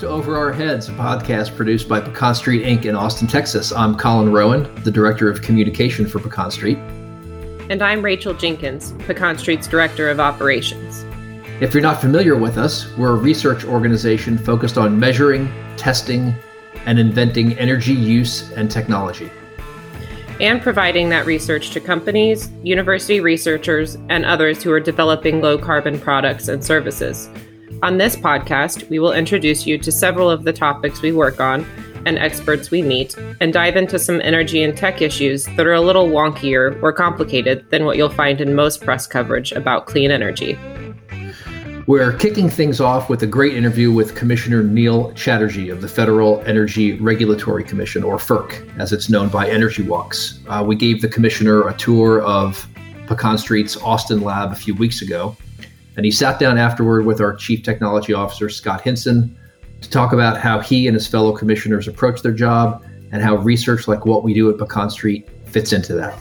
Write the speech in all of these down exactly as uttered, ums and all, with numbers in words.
to Over Our Heads, a podcast produced by Pecan Street, Incorporated in Austin, Texas. I'm Colin Rowan, the Director of Communication for Pecan Street. And I'm Rachel Jenkins, Pecan Street's Director of Operations. If you're not familiar with us, we're a research organization focused on measuring, testing, and inventing energy use and technology. And providing that research to companies, university researchers, and others who are developing low-carbon products and services. On this podcast, we will introduce you to several of the topics we work on and experts we meet, and dive into some energy and tech issues that are a little wonkier or complicated than what you'll find in most press coverage about clean energy. We're kicking things off with a great interview with Commissioner Neil Chatterjee of the Federal Energy Regulatory Commission, or FERC, as it's known by Energy Walks. Uh, we gave the commissioner a tour of Pecan Street's Austin lab a few weeks ago, and he sat down afterward with our Chief Technology Officer, Scott Hinson, to talk about how he and his fellow commissioners approach their job and how research like what we do at Pecan Street fits into that.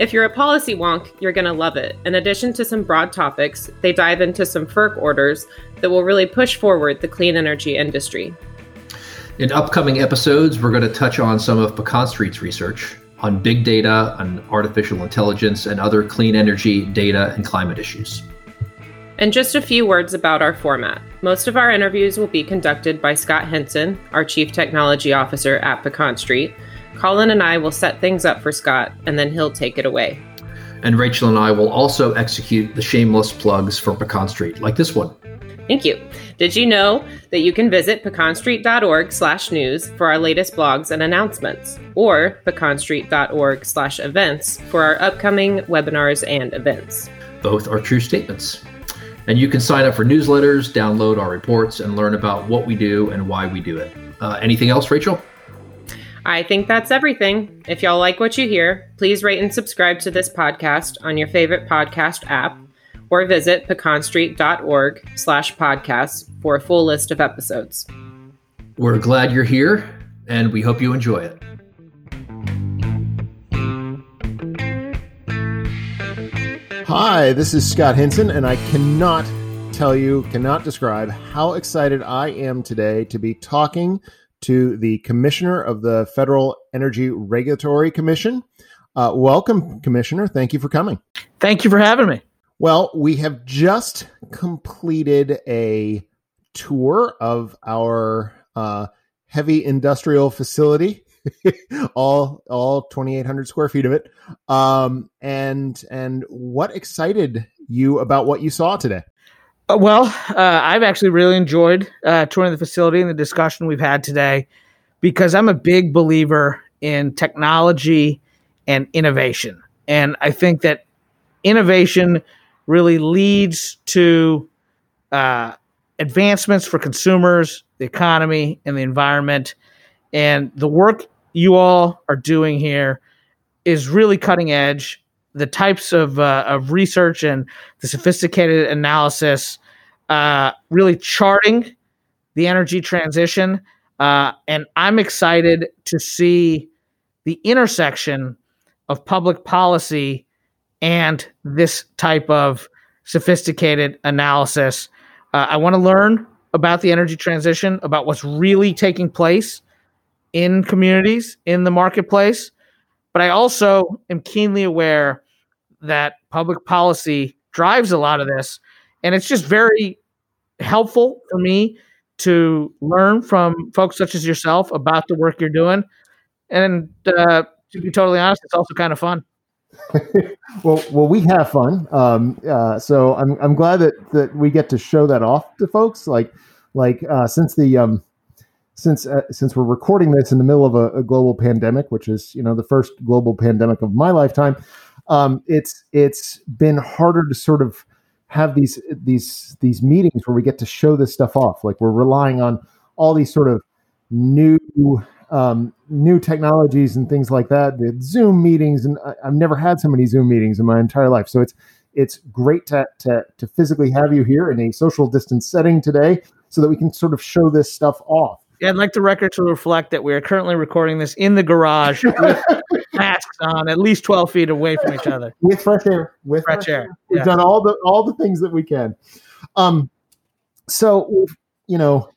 If you're a policy wonk, you're going to love it. In addition to some broad topics, they dive into some FERC orders that will really push forward the clean energy industry. In upcoming episodes, we're going to touch on some of Pecan Street's research on big data, on artificial intelligence, and other clean energy data and climate issues. And just a few words about our format. Most of our interviews will be conducted by Scott Hinson, our Chief Technology Officer at Pecan Street. Colin and I will set things up for Scott, and then he'll take it away. And Rachel and I will also execute the shameless plugs for Pecan Street, like this one. Thank you. Did you know that you can visit pecanstreet.org slash news for our latest blogs and announcements, or pecanstreet.org slash events for our upcoming webinars and events? Both are true statements. And you can sign up for newsletters, download our reports, and learn about what we do and why we do it. Uh, anything else, Rachel? I think that's everything. If y'all like what you hear, please rate and subscribe to this podcast on your favorite podcast app, or visit pecanstreet.org slash podcast for a full list of episodes. We're glad you're here, and we hope you enjoy it. Hi, this is Scott Hinson, and I cannot tell you, cannot describe how excited I am today to be talking to the Commissioner of the Federal Energy Regulatory Commission. Uh, welcome, Commissioner. Thank you for coming. Thank you for having me. Well, we have just completed a tour of our uh, heavy industrial facility. all all twenty-eight hundred square feet of it. Um, and and what excited you about what you saw today? Uh, well, uh, I've actually really enjoyed uh, touring the facility and the discussion we've had today, because I'm a big believer in technology and innovation. And I think that innovation really leads to uh, advancements for consumers, the economy, and the environment. And the work you all are doing here is really cutting edge. The types of uh, of research and the sophisticated analysis, uh, really charting the energy transition. Uh, and I'm excited to see the intersection of public policy and this type of sophisticated analysis. Uh, I want to learn about the energy transition, about what's really taking place in communities, in the marketplace, but I also am keenly aware that public policy drives a lot of this, and it's just very helpful for me to learn from folks such as yourself about the work you're doing, and uh, to be totally honest, it's also kind of fun. well, well, we have fun, um, uh, so I'm I'm glad that that we get to show that off to folks. Like, like uh, since the um, Since uh, since we're recording this in the middle of a, a global pandemic, which is, you know, the first global pandemic of my lifetime, um, it's it's been harder to sort of have these these these meetings where we get to show this stuff off. Like, we're relying on all these sort of new um, new technologies and things like that. The Zoom meetings, and I, I've never had so many Zoom meetings in my entire life. So it's it's great to to to physically have you here in a social distance setting today, so that we can sort of show this stuff off. Yeah, I'd like the record to reflect that we are currently recording this in the garage with masks on, at least twelve feet away from each other. With fresh air. With fresh, fresh air. air. We've yeah. done all the all the things that we can. Um, so, you know,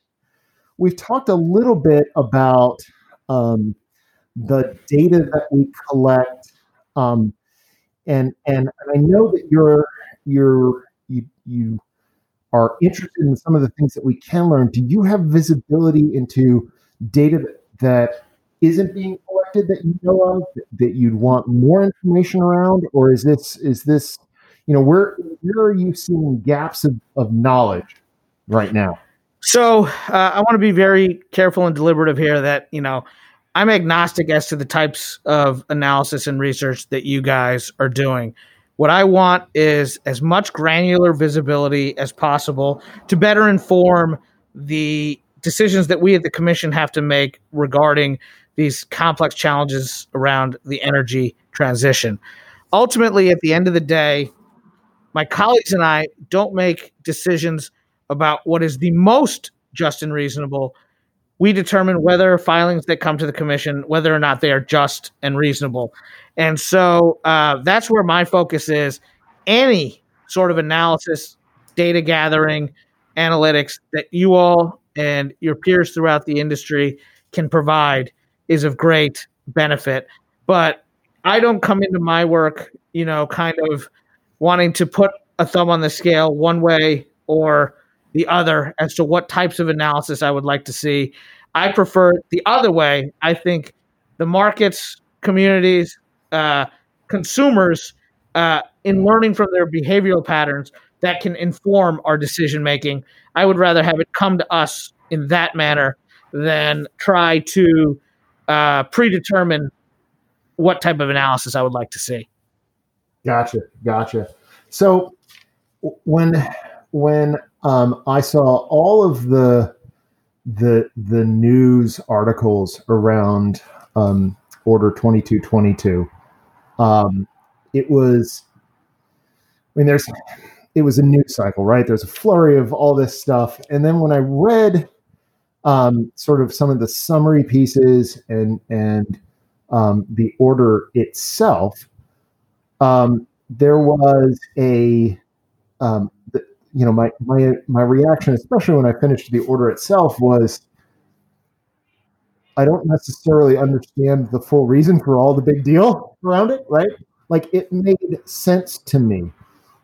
We've talked a little bit about um, the data that we collect, um, and and I know that you're you're you you are interested in some of the things that we can learn. Do you have visibility into data that, that isn't being collected that you know of that, that you'd want more information around, or is this is this you know where where are you seeing gaps of, of knowledge right now? So uh, I want to be very careful and deliberative here that, you know, I'm agnostic as to the types of analysis and research that you guys are doing. What I want is as much granular visibility as possible to better inform the decisions that we at the commission have to make regarding these complex challenges around the energy transition. Ultimately, at the end of the day, my colleagues and I don't make decisions about what is the most just and reasonable. We determine whether filings that come to the commission, whether or not they are just and reasonable. And so uh, that's where my focus is. Any sort of analysis, data gathering, analytics that you all and your peers throughout the industry can provide is of great benefit. But I don't come into my work, you know, kind of wanting to put a thumb on the scale one way or the other as to what types of analysis I would like to see. I prefer the other way. I think the markets, communities, uh, consumers, uh, in learning from their behavioral patterns that can inform our decision-making, I would rather have it come to us in that manner than try to uh, predetermine what type of analysis I would like to see. Gotcha. Gotcha. So when, when, Um, I saw all of the the the news articles around um, Order twenty-two twenty-two. Um, it was, I mean, there's it was a news cycle, right? There's a flurry of all this stuff, and then when I read um, sort of some of the summary pieces and and um, the order itself, um, there was a um, the, you know, my, my, my reaction, especially when I finished the order itself, was I don't necessarily understand the full reason for all the big deal around it, right? Like it made sense to me.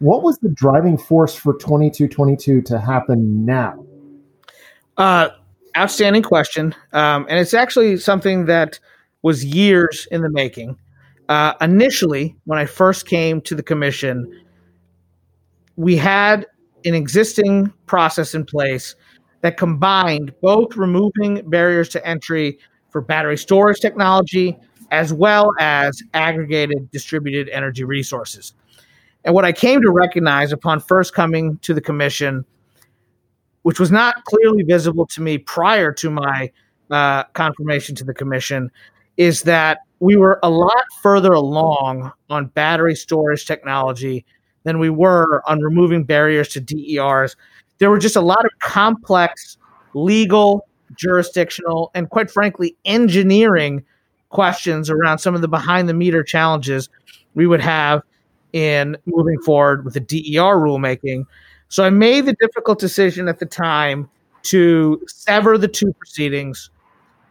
What was the driving force for twenty-two twenty-two to happen now? Uh, outstanding question. Um, and it's actually something that was years in the making. Uh, initially, when I first came to the commission, we had an existing process in place that combined both removing barriers to entry for battery storage technology as well as aggregated distributed energy resources. And what I came to recognize upon first coming to the commission, which was not clearly visible to me prior to my uh, confirmation to the commission, is that we were a lot further along on battery storage technology than we were on removing barriers to D E Rs. There were just a lot of complex legal, jurisdictional, and quite frankly, engineering questions around some of the behind-the-meter challenges we would have in moving forward with the D E R rulemaking. So I made the difficult decision at the time to sever the two proceedings,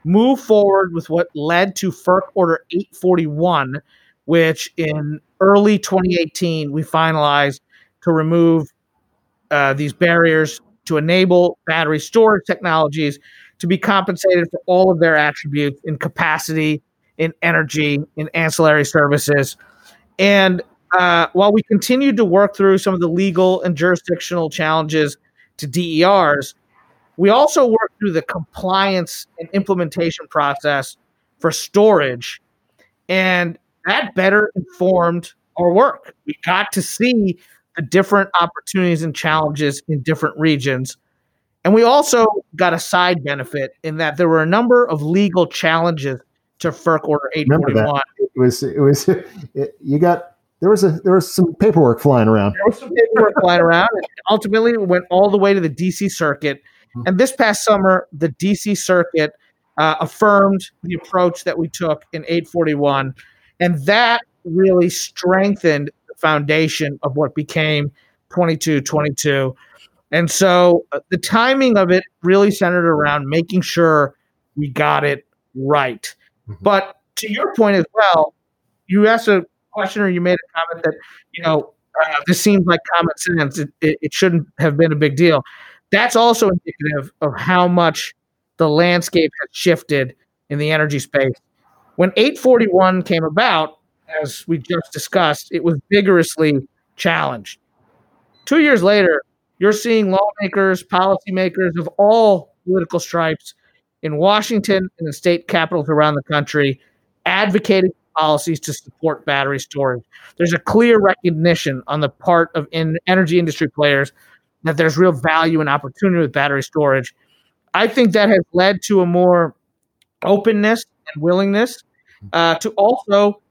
move forward with what led to F E R C Order eight forty-one, which in early twenty eighteen, we finalized to remove uh, these barriers to enable battery storage technologies to be compensated for all of their attributes in capacity, in energy, in ancillary services. And uh, while we continued to work through some of the legal and jurisdictional challenges to D E Rs, we also worked through the compliance and implementation process for storage. And that better informed our work. We got to see the different opportunities and challenges in different regions. And we also got a side benefit in that there were a number of legal challenges to F E R C Order eight forty-one. It was, it was, it, you got, there was a, there was some paperwork flying around. There was some paperwork flying around. And ultimately, it went all the way to the D C Circuit. And this past summer, the D C Circuit uh, affirmed the approach that we took in eight forty-one. And that really strengthened the foundation of what became twenty-two twenty-two. And so the timing of it really centered around making sure we got it right. Mm-hmm. But to your point as well, you asked a question or you made a comment that, you know, uh, this seems like common sense. It, it, it shouldn't have been a big deal. That's also indicative of how much the landscape has shifted in the energy space. When eight forty-one came about, as we just discussed, it was vigorously challenged. Two years later, you're seeing lawmakers, policymakers of all political stripes in Washington and the state capitals around the country advocating policies to support battery storage. There's a clear recognition on the part of in energy industry players that there's real value and opportunity with battery storage. I think that has led to a more openness and willingness uh, to also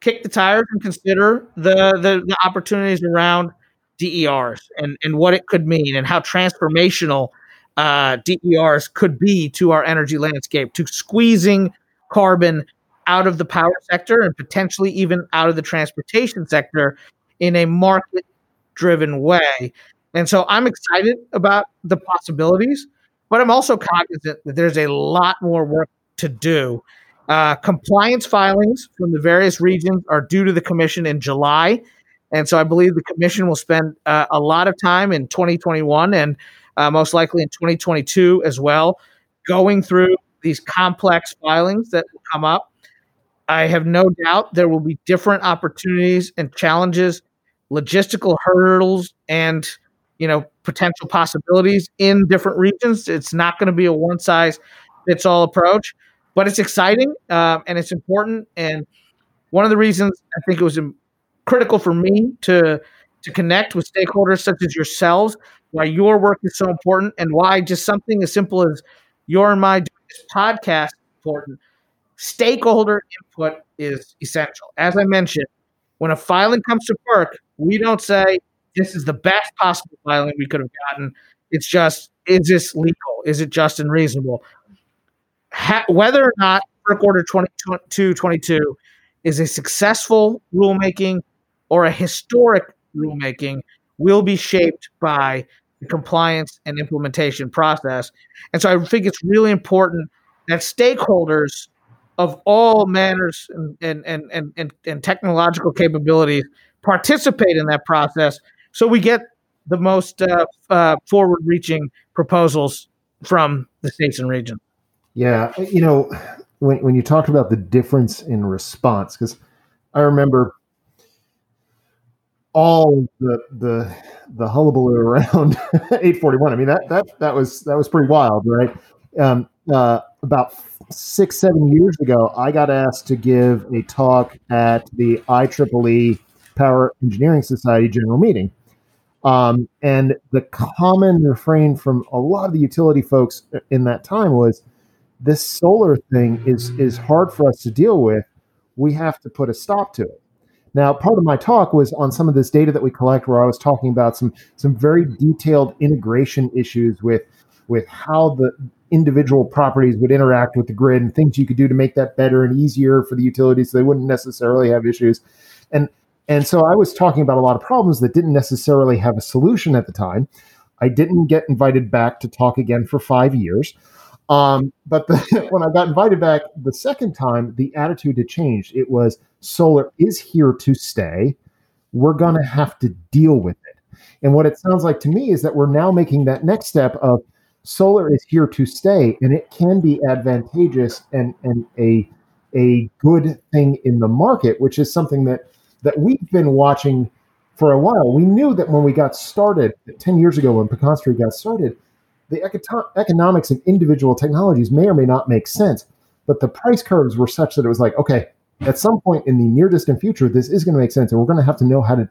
kick the tires and consider the, the, the opportunities around D E Rs and, and what it could mean and how transformational uh, D E Rs could be to our energy landscape, to squeezing carbon out of the power sector and potentially even out of the transportation sector in a market-driven way. And so I'm excited about the possibilities, but I'm also cognizant that there's a lot more work to do. Uh, compliance filings from the various regions are due to the commission in July. And so I believe the commission will spend uh, a lot of time in twenty twenty-one and uh, most likely in twenty twenty-two as well, going through these complex filings that will come up. I have no doubt there will be different opportunities and challenges, logistical hurdles, and you know, potential possibilities in different regions. It's not going to be a one-size-fits-all approach, but it's exciting um, and it's important. And one of the reasons I think it was important critical for me to to connect with stakeholders such as yourselves, why your work is so important, and why just something as simple as your and my doing this podcast is important. Stakeholder input is essential. As I mentioned, when a filing comes to FERC, we don't say this is the best possible filing we could have gotten. It's just, is this legal? Is it just and reasonable? Ha- whether or not FERC Order twenty-two twenty-two is a successful rulemaking or a historic rulemaking will be shaped by the compliance and implementation process. And so I think it's really important that stakeholders of all manners and, and, and, and, and technological capabilities participate in that process so we get the most uh, uh, forward-reaching proposals from the states and regions. Yeah, you know, when when you talked about the difference in response, because I remember all the the the hullabaloo around eight forty-one. I mean that that that was that was pretty wild, right? Um, uh, about six seven years ago, I got asked to give a talk at the I triple E Power Engineering Society General Meeting, um, and the common refrain from a lot of the utility folks in that time was, "This solar thing is is hard for us to deal with. We have to put a stop to it." Now, part of my talk was on some of this data that we collect, where I was talking about some some very detailed integration issues with, with how the individual properties would interact with the grid and things you could do to make that better and easier for the utilities so they wouldn't necessarily have issues. And, and so I was talking about a lot of problems that didn't necessarily have a solution at the time. I didn't get invited back to talk again for five years. Um, but the, when I got invited back the second time, the attitude had changed. It was, solar is here to stay. We're going to have to deal with it. And what it sounds like to me is that we're now making that next step of, solar is here to stay, and it can be advantageous and, and a, a good thing in the market, which is something that, that we've been watching for a while. We knew that when we got started ten years ago, when Pecan Street got started, the eco- economics of individual technologies may or may not make sense, but the price curves were such that it was like, okay, at some point in the near distant future, this is going to make sense, and we're going to have to know how to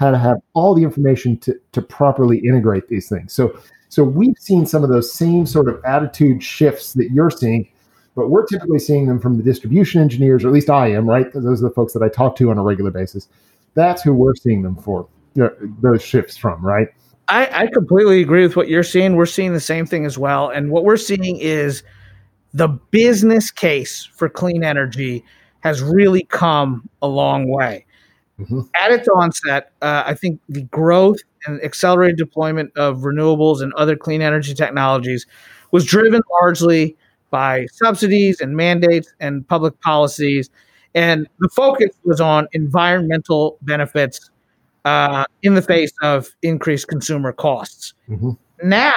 how to have all the information to to properly integrate these things. So, so we've seen some of those same sort of attitude shifts that you're seeing, but we're typically seeing them from the distribution engineers, or at least I am, right? Because those are the folks that I talk to on a regular basis. That's who we're seeing them for, you know, those shifts from, right? I, I completely agree with what you're seeing. We're seeing the same thing as well. And what we're seeing is the business case for clean energy has really come a long way. Mm-hmm. At its onset, uh, I think the growth and accelerated deployment of renewables and other clean energy technologies was driven largely by subsidies and mandates and public policies. And the focus was on environmental benefits uh, in the face of increased consumer costs. Mm-hmm. Now,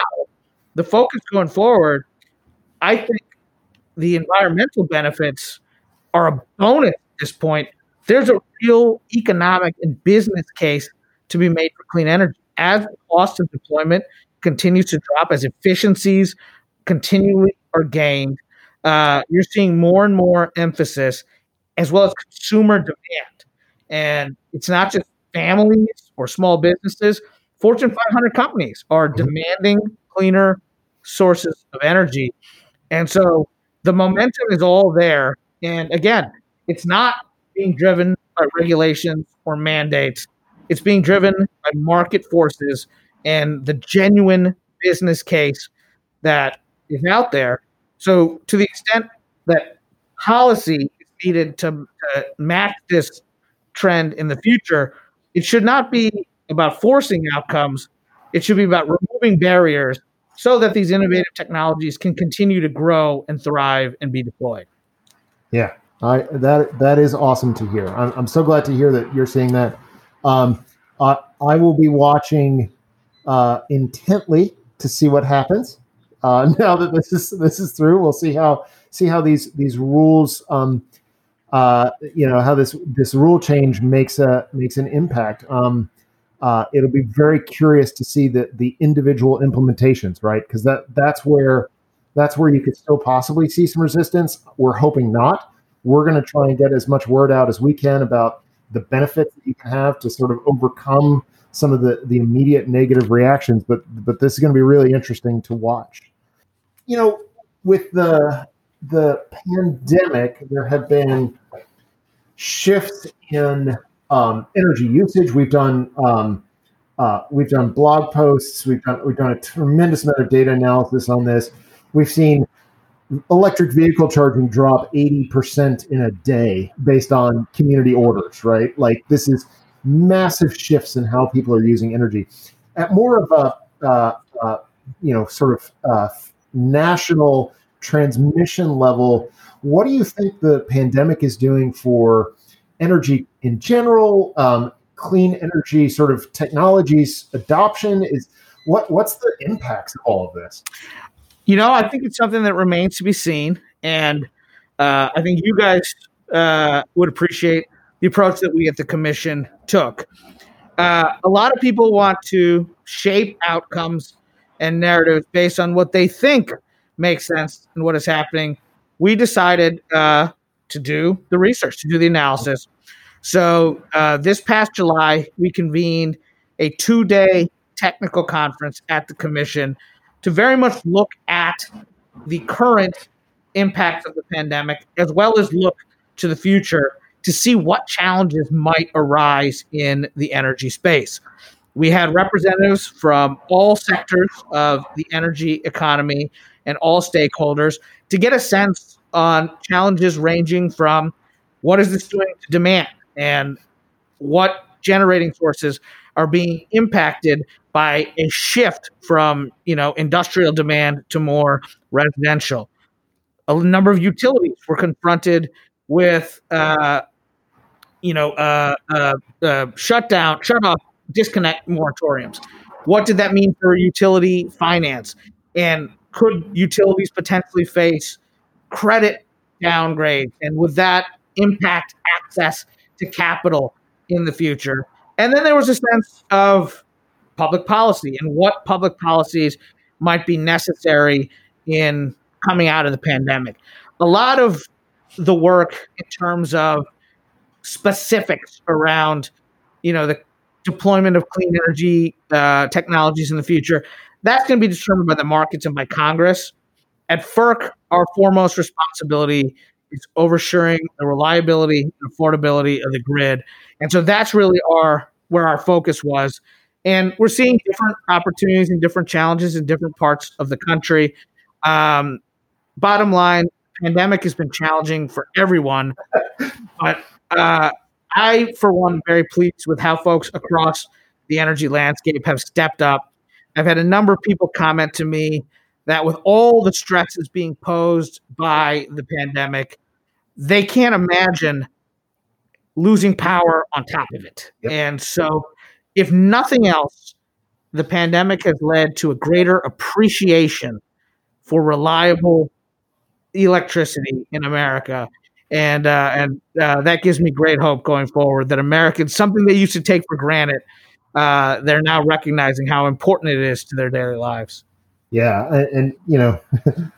the focus going forward, I think the environmental benefits are a bonus at this point. There's a real economic and business case to be made for clean energy. As the cost of deployment continues to drop, as efficiencies continually are gained, uh, you're seeing more and more emphasis, as well as consumer demand. And it's not just families or small businesses. Fortune five hundred companies are demanding cleaner sources of energy. And so the momentum is all there. And again, it's not being driven by regulations or mandates. It's being driven by market forces and the genuine business case that is out there. So to the extent that policy is needed to uh, match this trend in the future, it should not be about forcing outcomes. It should be about removing barriers so that these innovative technologies can continue to grow and thrive and be deployed. Yeah, I, that that is awesome to hear. I'm, I'm so glad to hear that you're seeing that. Um, I, I will be watching uh, intently to see what happens. Uh, now that this is this is through, we'll see how see how these these rules, um, uh, you know, how this this rule change makes a makes an impact. Um, uh, it'll be very curious to see the the individual implementations, right? Because that that's where that's where you could still possibly see some resistance. We're hoping not. We're going to try and get as much word out as we can about the benefits that you can have to sort of overcome some of the, the immediate negative reactions, but but this is going to be really interesting to watch. You know, with the the pandemic, there have been shifts in um, energy usage. We've done um, uh, we've done blog posts. We've done we've done a tremendous amount of data analysis on this. We've seen electric vehicle charging drop eighty percent in a day based on community orders, right? Like this is massive shifts in how people are using energy. At more of a, uh, uh, you know, sort of uh, national transmission level, what do you think the pandemic is doing for energy in general, um, clean energy sort of technologies adoption? Is what what's the impacts of all of this? You know, I think it's something that remains to be seen. And uh, I think you guys uh, would appreciate the approach that we at the commission took. Uh, a lot of people want to shape outcomes and narratives based on what they think makes sense and what is happening. We decided uh, to do the research, to do the analysis. So uh, this past July, we convened a two-day technical conference at the commission to very much look at the current impacts of the pandemic, as well as look to the future to see what challenges might arise in the energy space. We had representatives from all sectors of the energy economy and all stakeholders to get a sense on challenges ranging from what is this doing to demand and what generating sources are being impacted by a shift from, you know, industrial demand to more residential. A number of utilities were confronted with, uh, you know, uh, uh, uh, shutdown, shut off, disconnect moratoriums. What did that mean for utility finance? And could utilities potentially face credit downgrades? And would that impact access to capital in the future? And then there was a sense of public policy and what public policies might be necessary in coming out of the pandemic. A lot of the work in terms of specifics around, you know, the deployment of clean energy uh, technologies in the future, that's going to be determined by the markets and by Congress. At FERC, our foremost responsibility is overseeing the reliability and affordability of the grid. And so that's really our where our focus was. And we're seeing different opportunities and different challenges in different parts of the country. Um, bottom line, the pandemic has been challenging for everyone. But uh, I, for one, am very pleased with how folks across the energy landscape have stepped up. I've had a number of people comment to me that with all the stresses being posed by the pandemic, they can't imagine losing power on top of it. Yep. And so if nothing else, the pandemic has led to a greater appreciation for reliable electricity in America. And uh, and uh, that gives me great hope going forward that Americans, something they used to take for granted, uh, they're now recognizing how important it is to their daily lives. Yeah, and, and you know,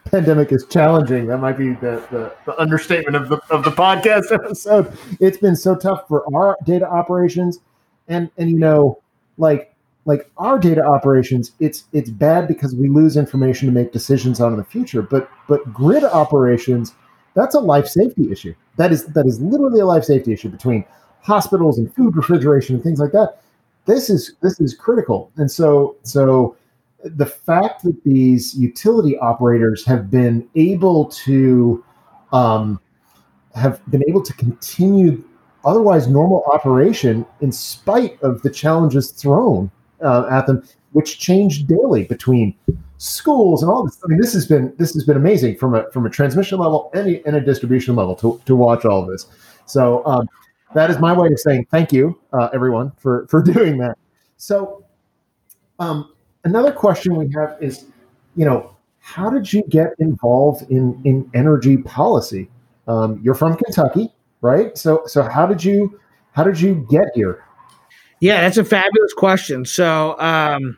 pandemic is challenging. That might be the, the, the understatement of the of the podcast episode. It's been so tough for our data operations, and and you know, like like our data operations, it's it's bad because we lose information to make decisions on in the future. But but grid operations, that's a life safety issue. That is that is literally a life safety issue between hospitals and food refrigeration and things like that. This is this is critical, and so so. The fact that these utility operators have been able to um, have been able to continue otherwise normal operation in spite of the challenges thrown uh, at them, which change daily between schools and all this. I mean, this has been this has been amazing from a from a transmission level and a, and a distribution level to to watch all of this. So um, that is my way of saying thank you, uh, everyone, for for doing that. So. Um, Another question we have is, you know, how did you get involved in, in energy policy? Um, you're from Kentucky, right? So, so how did you how did you get here? Yeah, that's a fabulous question. So, um,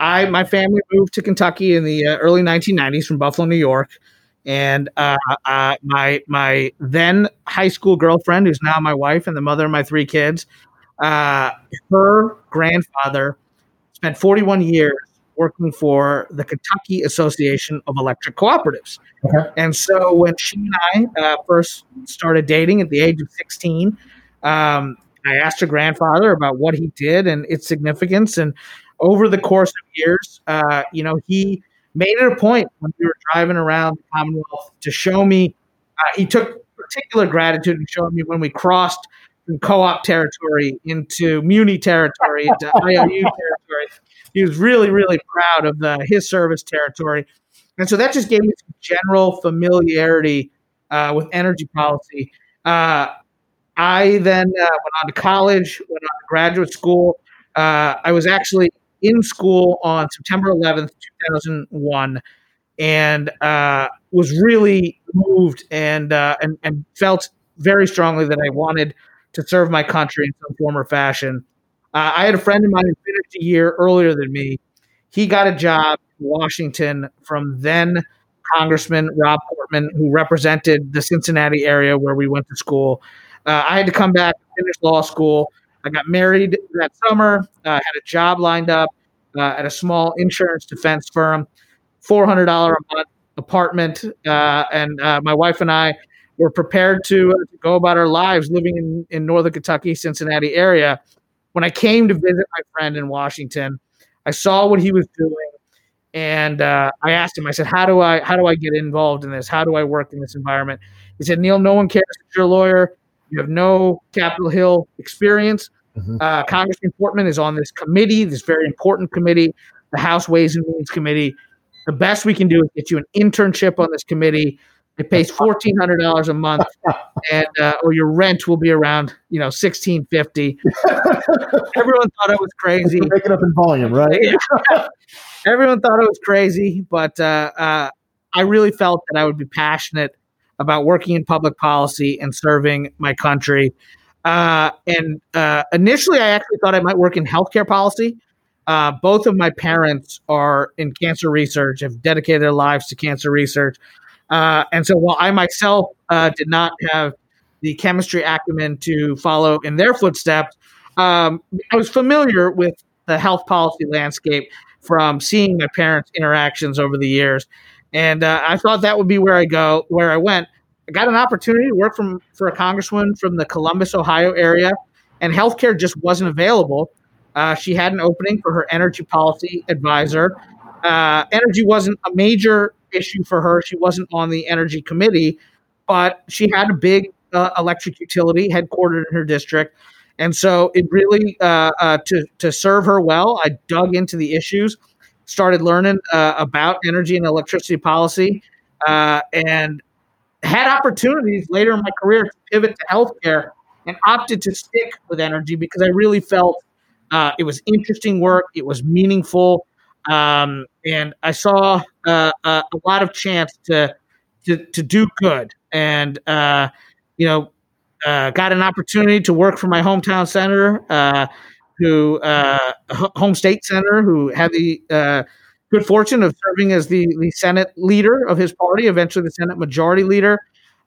I my family moved to Kentucky in the uh, early nineteen nineties from Buffalo, New York, and uh, uh, my my then high school girlfriend, who's now my wife and the mother of my three kids, uh, her grandfather spent forty-one years working for the Kentucky Association of Electric Cooperatives. Okay. And so when she and I uh, first started dating at the age of sixteen, um, I asked her grandfather about what he did and its significance. And over the course of years, uh, you know, he made it a point when we were driving around the Commonwealth to show me, uh, he took particular gratitude in showing me when we crossed co-op territory into muni territory, into I O U territory. He was really, really proud of the, his service territory. And so that just gave me some general familiarity uh, with energy policy. Uh, I then uh, went on to college, went on to graduate school. Uh, I was actually in school on September eleventh, two thousand one, and uh, was really moved and, uh, and, and felt very strongly that I wanted to serve my country in some form or fashion. Uh, I had a friend of mine who finished a year earlier than me. He got a job in Washington from then Congressman Rob Portman, who represented the Cincinnati area where we went to school. Uh, I had to come back and finish law school. I got married that summer. I uh, had a job lined up uh, at a small insurance defense firm, four hundred dollars a month apartment. Uh, and uh, my wife and I were prepared to, uh, to go about our lives living in, in northern Kentucky, Cincinnati area. When I came to visit my friend in Washington, I saw what he was doing, and uh, I asked him. I said, "How do I how do I get involved in this? How do I work in this environment?" He said, "Neil, no one cares if you're a lawyer. You have no Capitol Hill experience. Mm-hmm. Uh, Congressman Portman is on this committee, this very important committee, the House Ways and Means Committee. The best we can do is get you an internship on this committee. It pays fourteen hundred dollars a month, and uh, or your rent will be around, you know, sixteen fifty. Everyone thought I was crazy. Make it up in volume, right? Everyone thought I was crazy, but uh, uh, I really felt that I would be passionate about working in public policy and serving my country. Uh, and uh, initially, I actually thought I might work in healthcare policy. Uh, both of my parents are in cancer research; have dedicated their lives to cancer research. Uh, and so while I myself uh, did not have the chemistry acumen to follow in their footsteps, um, I was familiar with the health policy landscape from seeing my parents' interactions over the years. And uh, I thought that would be where I go, where I went. I got an opportunity to work from, for a congresswoman from the Columbus, Ohio area, and healthcare just wasn't available. Uh, she had an opening for her energy policy advisor. Uh, energy wasn't a major issue for her. She wasn't on the energy committee, but she had a big uh, electric utility headquartered in her district. And so it really, uh, uh, to, to serve her well, I dug into the issues, started learning uh, about energy and electricity policy, uh, and had opportunities later in my career to pivot to healthcare and opted to stick with energy because I really felt uh, it was interesting work. It was meaningful. Um, and I saw uh, a, a lot of chance to, to, to do good. And, uh, you know, Uh, got an opportunity to work for my hometown senator, uh, who uh, home state senator, who had the uh, good fortune of serving as the, the Senate leader of his party, eventually the Senate majority leader.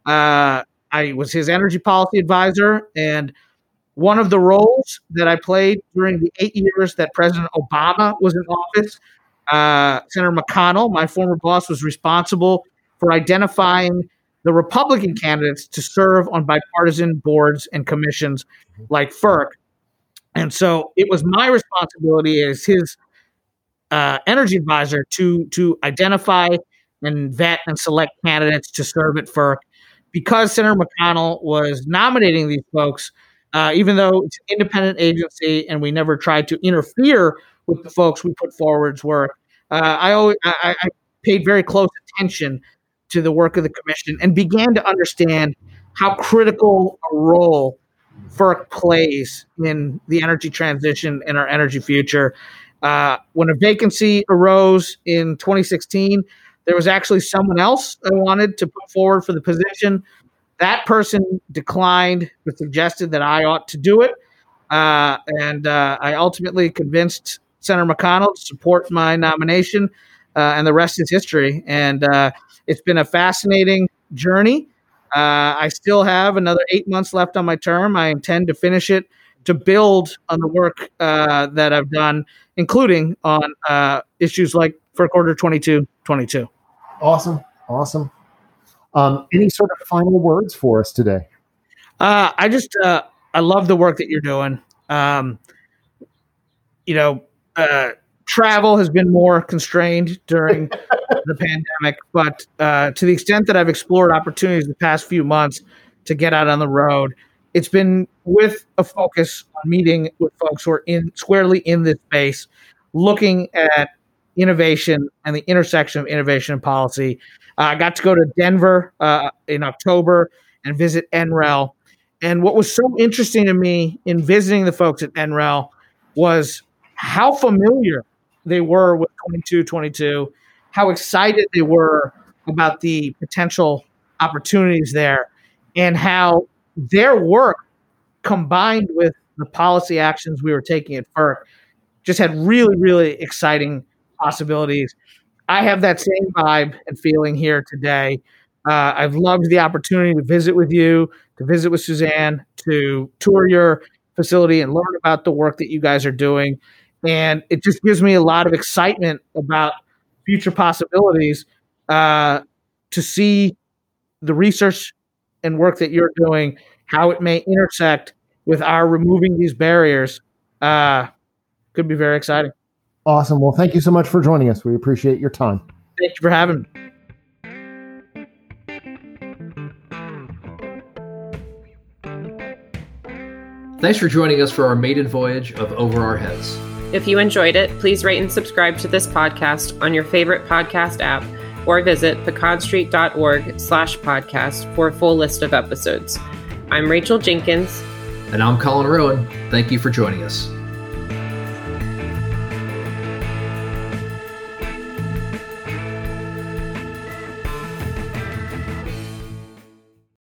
Uh, I was his energy policy advisor. And one of the roles that I played during the eight years that President Obama was in office, uh, Senator McConnell, my former boss, was responsible for identifying the Republican candidates to serve on bipartisan boards and commissions like FERC. And so it was my responsibility as his uh, energy advisor to, to identify and vet and select candidates to serve at FERC. Because Senator McConnell was nominating these folks, uh, even though it's an independent agency and we never tried to interfere with the folks we put forward's work, uh, I, always, I, I paid very close attention to the work of the commission and began to understand how critical a role FERC plays in the energy transition and our energy future. Uh, when a vacancy arose in twenty sixteen, there was actually someone else I wanted to put forward for the position. That person declined, but suggested that I ought to do it. Uh, and uh, I ultimately convinced Senator McConnell to support my nomination, uh, and the rest is history. And, uh, It's been a fascinating journey. Uh, I still have another eight months left on my term. I intend to finish it to build on the work uh, that I've done, including on uh, issues like FERC Order twenty-two twenty-two. Awesome. Awesome. Um, any sort of final words for us today? Uh, I just, uh, I love the work that you're doing. Um, you know, uh, travel has been more constrained during the pandemic, but uh, to the extent that I've explored opportunities the past few months to get out on the road, it's been with a focus on meeting with folks who are in squarely in this space, looking at innovation and the intersection of innovation and policy. Uh, I got to go to Denver uh, in October and visit N R E L. And what was so interesting to me in visiting the folks at N R E L was how familiar they were with twenty-two twenty-two, how excited they were about the potential opportunities there, and how their work combined with the policy actions we were taking at FERC just had really, really exciting possibilities. I have that same vibe and feeling here today. Uh, I've loved the opportunity to visit with you, to visit with Suzanne, to tour your facility and learn about the work that you guys are doing. And it just gives me a lot of excitement about future possibilities uh, to see the research and work that you're doing, how it may intersect with our removing these barriers. Uh, could be very exciting. Awesome. Well, thank you so much for joining us. We appreciate your time. Thank you for having me. Thanks for joining us for our maiden voyage of Over Our Heads. If you enjoyed it, please rate and subscribe to this podcast on your favorite podcast app or visit pecanstreet.org slash podcast for a full list of episodes. I'm Rachel Jenkins. And I'm Colin Rowan. Thank you for joining us.